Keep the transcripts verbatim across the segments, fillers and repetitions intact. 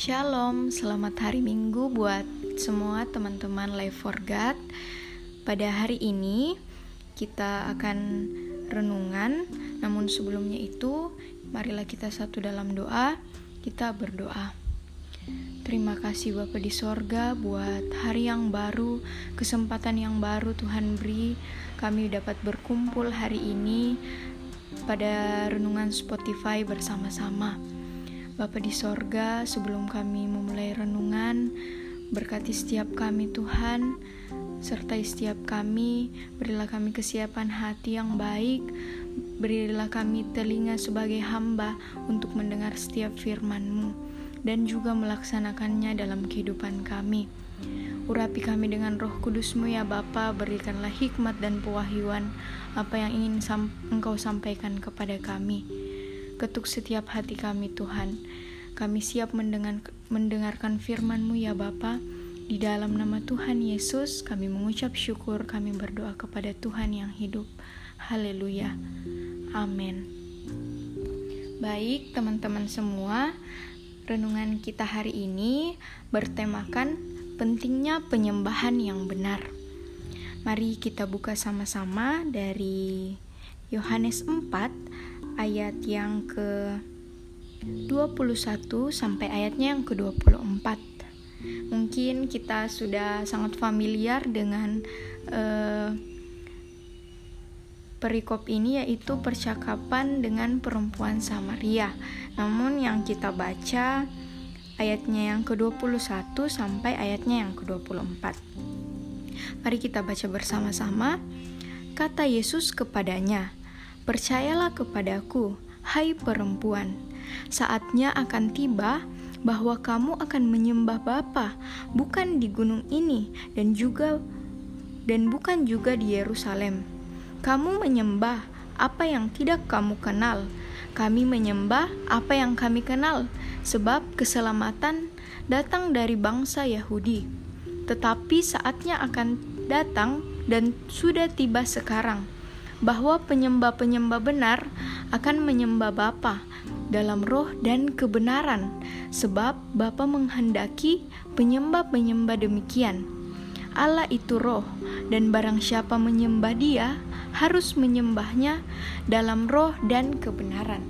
Shalom, selamat hari Minggu buat semua teman-teman Life for God. Pada hari ini kita akan renungan, namun sebelumnya itu marilah kita satu dalam doa, kita berdoa. Terima kasih Bapa di sorga buat hari yang baru, kesempatan yang baru Tuhan beri, kami dapat berkumpul hari ini pada renungan Spotify bersama-sama. Bapa di sorga, sebelum kami memulai renungan, berkati setiap kami Tuhan, sertai setiap kami, berilah kami kesiapan hati yang baik, berilah kami telinga sebagai hamba untuk mendengar setiap firman-Mu, dan juga melaksanakannya dalam kehidupan kami. Urapi kami dengan roh kudus-Mu ya Bapa, berikanlah hikmat dan pewahyuan apa yang ingin sam- Engkau sampaikan kepada kami. Ketuk setiap hati kami Tuhan, kami siap mendengar, mendengarkan firman-Mu ya Bapa. Di dalam nama Tuhan Yesus kami mengucap syukur, kami berdoa kepada Tuhan yang hidup. Haleluya, amin. Baik teman-teman semua, renungan kita hari ini bertemakan pentingnya penyembahan yang benar. Mari kita buka sama-sama dari Yohanes empat ayat yang ke dua puluh satu sampai ayatnya yang ke dua puluh empat. Mungkin kita sudah sangat familiar dengan eh, perikop ini, yaitu percakapan dengan perempuan Samaria. Namun yang kita baca ayatnya yang ke dua puluh satu sampai ayatnya yang ke dua puluh empat. Mari kita baca bersama-sama. Kata Yesus kepadanya, "Percayalah kepadaku, hai perempuan, saatnya akan tiba bahwa kamu akan menyembah Bapa, bukan di gunung ini dan juga dan bukan juga di Yerusalem. Kamu menyembah apa yang tidak kamu kenal. Kami menyembah apa yang kami kenal, sebab keselamatan datang dari bangsa Yahudi. Tetapi saatnya akan datang dan sudah tiba sekarang, bahwa penyembah-penyembah benar akan menyembah Bapa dalam roh dan kebenaran, sebab Bapa menghendaki penyembah-penyembah demikian. Allah itu roh, dan barang siapa menyembah Dia harus menyembahnya dalam roh dan kebenaran."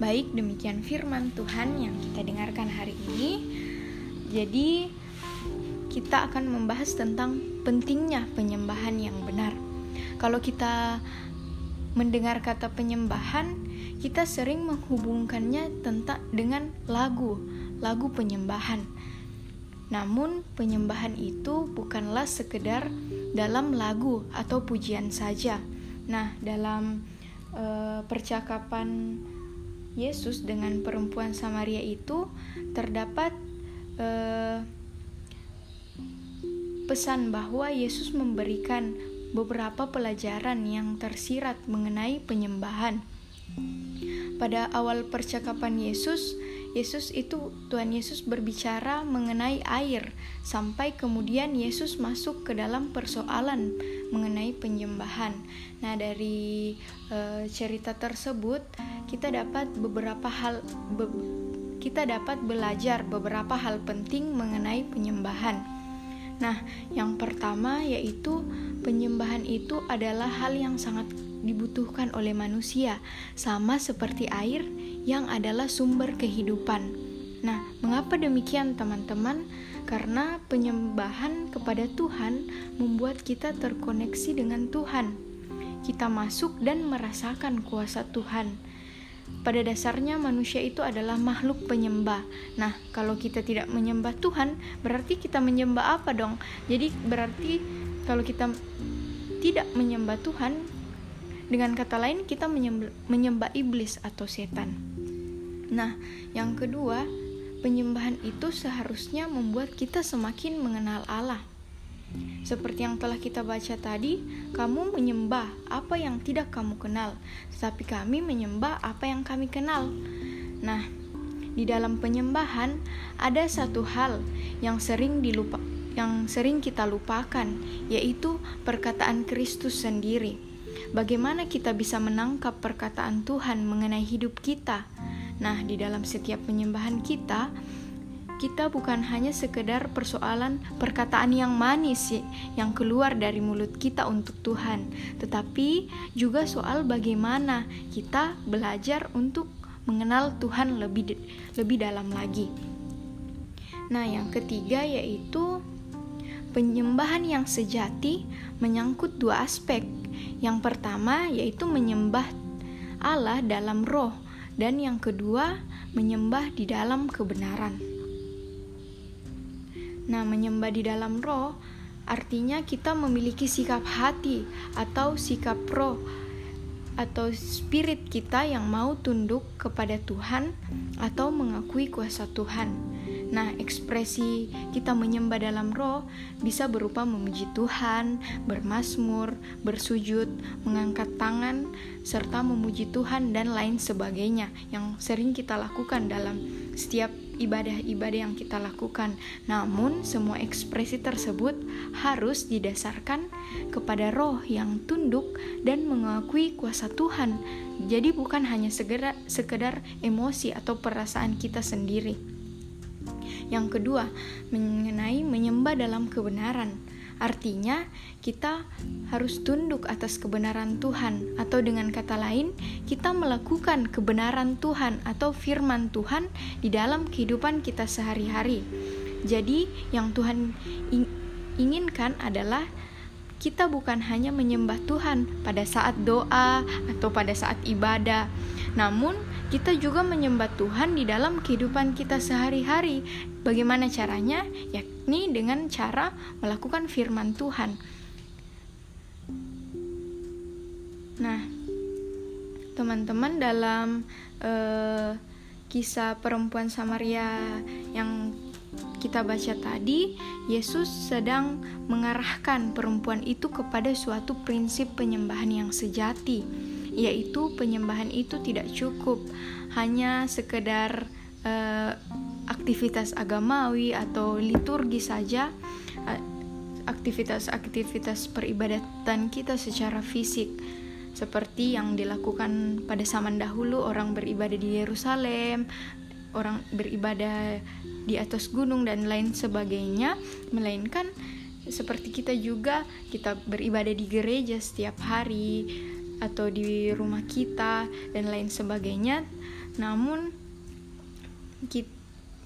Baik, demikian firman Tuhan yang kita dengarkan hari ini. Jadi kita akan membahas tentang pentingnya penyembahan yang benar. Kalau kita mendengar kata penyembahan, kita sering menghubungkannya tentang dengan lagu, lagu penyembahan. Namun penyembahan itu bukanlah sekedar dalam lagu atau pujian saja. Nah, dalam e, percakapan Yesus dengan perempuan Samaria itu terdapat e, pesan bahwa Yesus memberikan beberapa pelajaran yang tersirat mengenai penyembahan. Pada awal percakapan Yesus, Yesus itu Tuhan Yesus berbicara mengenai air, sampai kemudian Yesus masuk ke dalam persoalan mengenai penyembahan. Nah, dari e, cerita tersebut kita dapat beberapa hal be, kita dapat belajar beberapa hal penting mengenai penyembahan. Nah, yang pertama yaitu penyembahan itu adalah hal yang sangat dibutuhkan oleh manusia, sama seperti air yang adalah sumber kehidupan. Nah, mengapa demikian teman-teman? Karena penyembahan kepada Tuhan membuat kita terkoneksi dengan Tuhan. Kita masuk dan merasakan kuasa Tuhan. Pada dasarnya manusia itu adalah makhluk penyembah. Nah, kalau kita tidak menyembah Tuhan, berarti kita menyembah apa dong? Jadi berarti kalau kita tidak menyembah Tuhan, dengan kata lain kita menyembah, menyembah iblis atau setan. Nah, yang kedua, penyembahan itu seharusnya membuat kita semakin mengenal Allah. Seperti yang telah kita baca tadi, kamu menyembah apa yang tidak kamu kenal, tetapi kami menyembah apa yang kami kenal. Nah, di dalam penyembahan ada satu hal yang sering dilupa, yang sering kita lupakan, yaitu perkataan Kristus sendiri. Bagaimana kita bisa menangkap perkataan Tuhan mengenai hidup kita? Nah, di dalam setiap penyembahan kita, kita bukan hanya sekedar persoalan perkataan yang manis yang keluar dari mulut kita untuk Tuhan, tetapi juga soal bagaimana kita belajar untuk mengenal Tuhan lebih lebih dalam lagi. Nah, yang ketiga yaitu penyembahan yang sejati menyangkut dua aspek. Yang pertama yaitu menyembah Allah dalam roh, dan yang kedua menyembah di dalam kebenaran. Nah, menyembah di dalam roh artinya kita memiliki sikap hati atau sikap roh atau spirit kita yang mau tunduk kepada Tuhan atau mengakui kuasa Tuhan. Nah, ekspresi kita menyembah dalam roh bisa berupa memuji Tuhan, bermazmur, bersujud, mengangkat tangan, serta memuji Tuhan dan lain sebagainya yang sering kita lakukan dalam setiap ibadah-ibadah yang kita lakukan. Namun, semua ekspresi tersebut harus didasarkan kepada roh yang tunduk dan mengakui kuasa Tuhan. Jadi bukan hanya segera, sekedar emosi atau perasaan kita sendiri. Yang kedua, mengenai menyembah dalam kebenaran. Artinya, kita harus tunduk atas kebenaran Tuhan, atau dengan kata lain, kita melakukan kebenaran Tuhan atau firman Tuhan di dalam kehidupan kita sehari-hari. Jadi, yang Tuhan inginkan adalah kita bukan hanya menyembah Tuhan pada saat doa atau pada saat ibadah, namun kita juga menyembah Tuhan di dalam kehidupan kita sehari-hari. Bagaimana caranya? Yakni dengan cara melakukan firman Tuhan. Nah, teman-teman, dalam eh, kisah perempuan Samaria yang kita baca tadi, Yesus sedang mengarahkan perempuan itu kepada suatu prinsip penyembahan yang sejati, yaitu penyembahan itu tidak cukup hanya sekedar eh, aktivitas agamawi atau liturgi saja, aktivitas-aktivitas peribadatan kita secara fisik seperti yang dilakukan pada zaman dahulu. Orang beribadah di Yerusalem, orang beribadah di atas gunung dan lain sebagainya, melainkan seperti kita juga, kita beribadah di gereja setiap hari atau di rumah kita dan lain sebagainya. Namun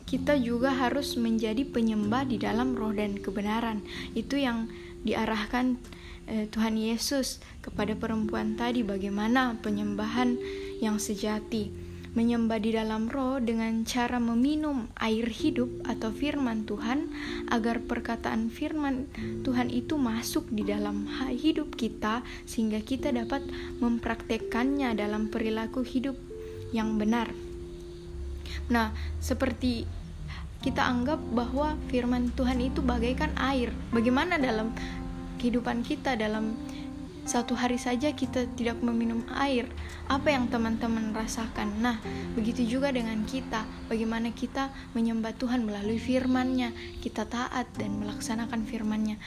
kita juga harus menjadi penyembah di dalam roh dan kebenaran. Itu yang diarahkan eh, Tuhan Yesus kepada perempuan tadi, bagaimana penyembahan yang sejati. Menyembah di dalam roh dengan cara meminum air hidup atau firman Tuhan, agar perkataan firman Tuhan itu masuk di dalam hidup kita sehingga kita dapat mempraktekannya dalam perilaku hidup yang benar. Nah, seperti kita anggap bahwa firman Tuhan itu bagaikan air. Bagaimana dalam kehidupan kita, dalam satu hari saja kita tidak meminum air, apa yang teman-teman rasakan? Nah, begitu juga dengan kita. Bagaimana kita menyembah Tuhan melalui firman-Nya, kita taat dan melaksanakan firman-Nya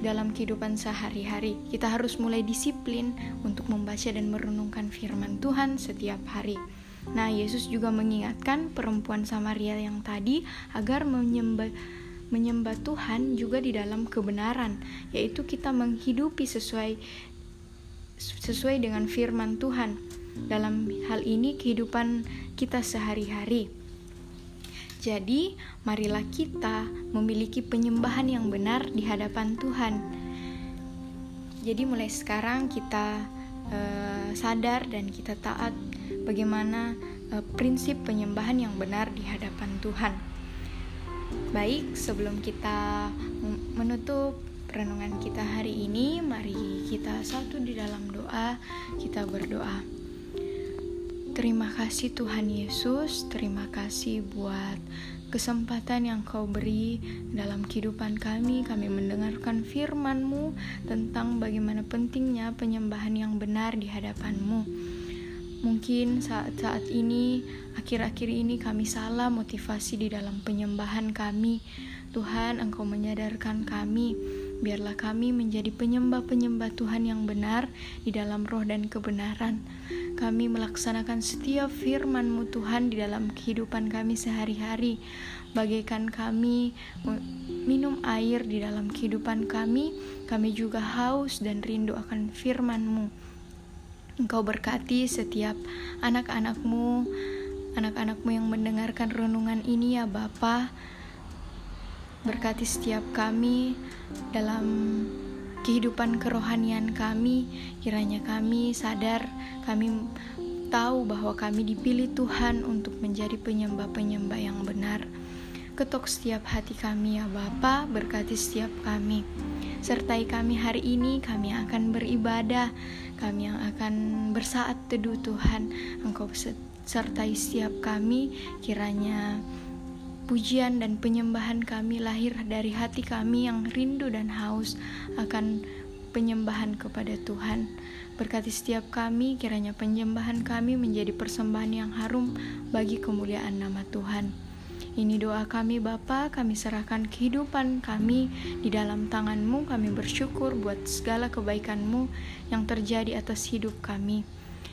dalam kehidupan sehari-hari. Kita harus mulai disiplin untuk membaca dan merenungkan firman Tuhan setiap hari. Nah, Yesus juga mengingatkan perempuan Samaria yang tadi agar menyembah Menyembah Tuhan juga di dalam kebenaran, yaitu kita menghidupi sesuai sesuai dengan firman Tuhan. Dalam hal ini kehidupan kita sehari-hari. Jadi, marilah kita memiliki penyembahan yang benar di hadapan Tuhan. Jadi, mulai sekarang kita eh, sadar dan kita taat bagaimana eh, prinsip penyembahan yang benar di hadapan Tuhan. Baik, sebelum kita menutup renungan kita hari ini, mari kita satu di dalam doa, kita berdoa. Terima kasih Tuhan Yesus, terima kasih buat kesempatan yang Kau beri dalam kehidupan kami. Kami mendengarkan firman-Mu tentang bagaimana pentingnya penyembahan yang benar di hadapan-Mu. Mungkin saat-saat ini, akhir-akhir ini kami salah motivasi di dalam penyembahan kami. Tuhan, Engkau menyadarkan kami. Biarlah kami menjadi penyembah-penyembah Tuhan yang benar di dalam roh dan kebenaran. kami melaksanakan setiap firman-Mu Tuhan di dalam kehidupan kami sehari-hari. Bagaikan kami minum air di dalam kehidupan kami, kami juga haus dan rindu akan firman-Mu. Engkau berkati setiap anak-anak-Mu, anak-anak-Mu yang mendengarkan renungan ini ya Bapa. Berkati setiap kami dalam kehidupan kerohanian kami, kiranya kami sadar, kami tahu bahwa kami dipilih Tuhan untuk menjadi penyembah-penyembah yang benar. Ketuk setiap hati kami ya Bapa, berkati setiap kami. Sertai kami hari ini, kami akan beribadah, kami yang akan bersaat teduh Tuhan. Engkau sertai setiap kami, kiranya pujian dan penyembahan kami lahir dari hati kami yang rindu dan haus akan penyembahan kepada Tuhan. Berkati setiap kami, kiranya penyembahan kami menjadi persembahan yang harum bagi kemuliaan nama Tuhan. Ini doa kami Bapa, kami serahkan kehidupan kami di dalam tangan-Mu, kami bersyukur buat segala kebaikan-Mu yang terjadi atas hidup kami.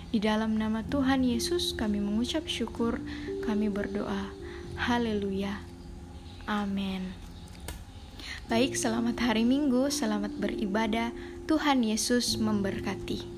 Di dalam nama Tuhan Yesus kami mengucap syukur, kami berdoa. Haleluya. Amin. Baik, selamat hari Minggu, selamat beribadah. Tuhan Yesus memberkati.